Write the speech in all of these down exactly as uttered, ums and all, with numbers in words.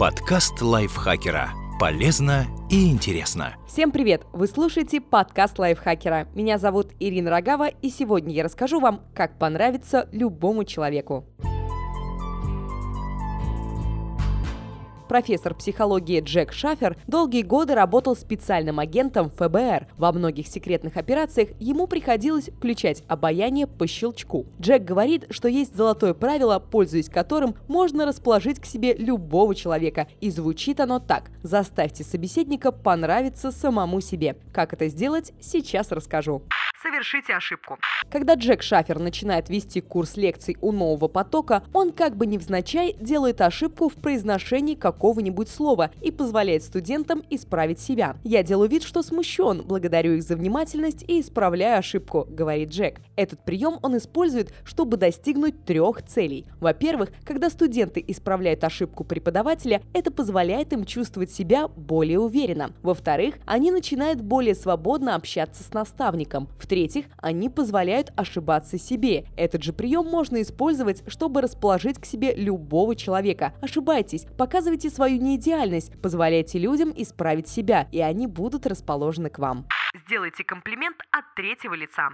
Подкаст лайфхакера. Полезно и интересно. Всем привет! Вы слушаете подкаст лайфхакера. Меня зовут Ирина Рогава, и сегодня я расскажу вам, как понравиться любому человеку. Профессор психологии Джек Шафер долгие годы работал специальным агентом эф бэ эр. Во многих секретных операциях ему приходилось включать обаяние по щелчку. Джек говорит, что есть золотое правило, пользуясь которым можно расположить к себе любого человека. И звучит оно так: заставьте собеседника понравиться самому себе. Как это сделать, сейчас расскажу. Совершите ошибку. Когда Джек Шафер начинает вести курс лекций у нового потока, он как бы невзначай делает ошибку в произношении какого-нибудь слова и позволяет студентам исправить себя. «Я делаю вид, что смущен, благодарю их за внимательность и исправляю ошибку», — говорит Джек. Этот прием он использует, чтобы достигнуть трех целей. Во-первых, когда студенты исправляют ошибку преподавателя, это позволяет им чувствовать себя более уверенно. Во-вторых, они начинают более свободно общаться с наставником. В-третьих, они позволяют ошибаться себе. Этот же прием можно использовать, чтобы расположить к себе любого человека. Ошибайтесь, показывайте свою неидеальность, позволяйте людям исправить себя, и они будут расположены к вам. Сделайте комплимент от третьего лица.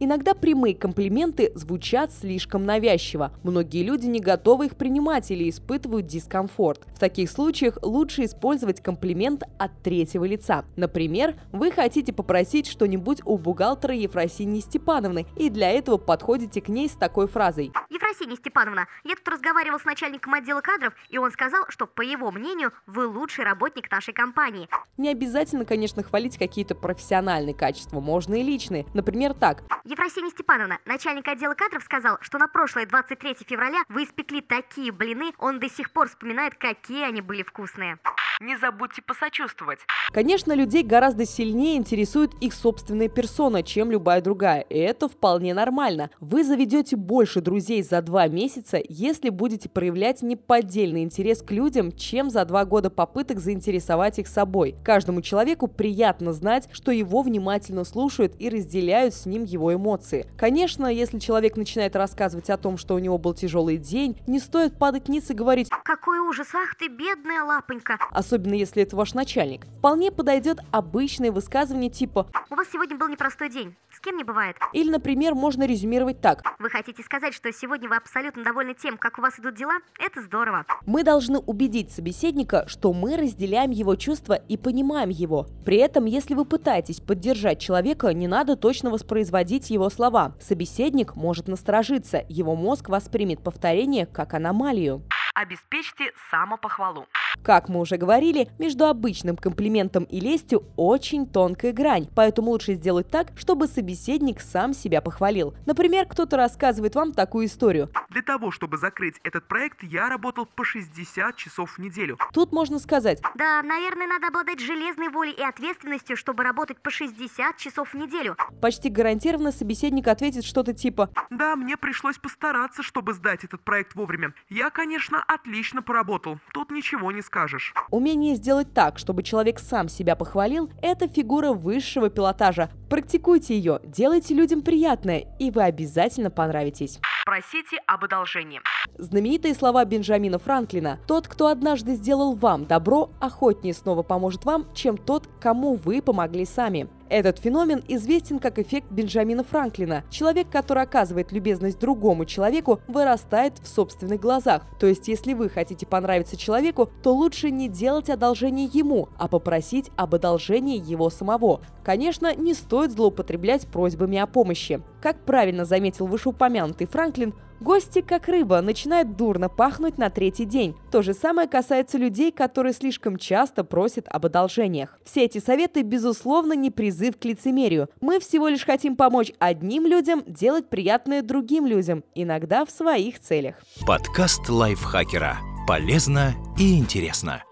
Иногда прямые комплименты звучат слишком навязчиво. Многие люди не готовы их принимать или испытывают дискомфорт. В таких случаях лучше использовать комплимент от третьего лица. Например, вы хотите попросить что-нибудь у бухгалтера Ефросиньи Степановны, и для этого подходите к ней с такой фразой. Ефросинья Степановна, я тут разговаривал с начальником отдела кадров, и он сказал, что, по его мнению, вы лучший работник нашей компании. Не обязательно, конечно, хвалить какие-то профессиональные качества, можно и личные. Например, так. Ефросинья Степановна, начальник отдела кадров сказал, что на прошлое двадцать третьего февраля вы испекли такие блины, он до сих пор вспоминает, какие они были вкусные. Не забудьте посочувствовать. Конечно, людей гораздо сильнее интересует их собственная персона, чем любая другая. И это вполне нормально. Вы заведете больше друзей за два месяца, если будете проявлять неподдельный интерес к людям, чем за два года попыток заинтересовать их собой. Каждому человеку приятно знать, что его внимательно слушают и разделяют с ним его эмоции. Конечно, если человек начинает рассказывать о том, что у него был тяжелый день, не стоит падать ниц и говорить «Какой ужас, ах ты бедная лапонька!», особенно если это ваш начальник. Вполне подойдет обычное высказывание типа «У вас сегодня был непростой день, с кем не бывает». Или, например, можно резюмировать так. Вы хотите сказать, что сегодня вы абсолютно довольны тем, как у вас идут дела? Это здорово. Мы должны убедить собеседника, что мы разделяем его чувства и понимаем его. При этом, если вы пытаетесь поддержать человека, не надо точно воспроизводить его слова. Собеседник может насторожиться, его мозг воспримет повторение как аномалию. Обеспечьте самопохвалу. Как мы уже говорили, между обычным комплиментом и лестью очень тонкая грань, поэтому лучше сделать так, чтобы собеседник сам себя похвалил. Например, кто-то рассказывает вам такую историю. Для того, чтобы закрыть этот проект, я работал по шестьдесят часов в неделю. Тут можно сказать: да, наверное, надо обладать железной волей и ответственностью, чтобы работать по шестьдесят часов в неделю. Почти гарантированно собеседник ответит что-то типа: да, мне пришлось постараться, чтобы сдать этот проект вовремя. Я, конечно, отлично поработал. Тут ничего не скажешь. Умение сделать так, чтобы человек сам себя похвалил, это фигура высшего пилотажа. Практикуйте ее, делайте людям приятное, и вы обязательно понравитесь. Просите об одолжении. Знаменитые слова Бенджамина Франклина: «Тот, кто однажды сделал вам добро, охотнее снова поможет вам, чем тот, кому вы помогли сами». Этот феномен известен как эффект Бенджамина Франклина. Человек, который оказывает любезность другому человеку, вырастает в собственных глазах. То есть, если вы хотите понравиться человеку, то лучше не делать одолжение ему, а попросить об одолжении его самого. Конечно, не стоит злоупотреблять просьбами о помощи. Как правильно заметил вышеупомянутый Франклин, гости, как рыба, начинают дурно пахнуть на третий день. То же самое касается людей, которые слишком часто просят об одолжениях. Все эти советы, безусловно, не призыв к лицемерию. Мы всего лишь хотим помочь одним людям делать приятное другим людям, иногда в своих целях. Подкаст лайфхакера. Полезно и интересно.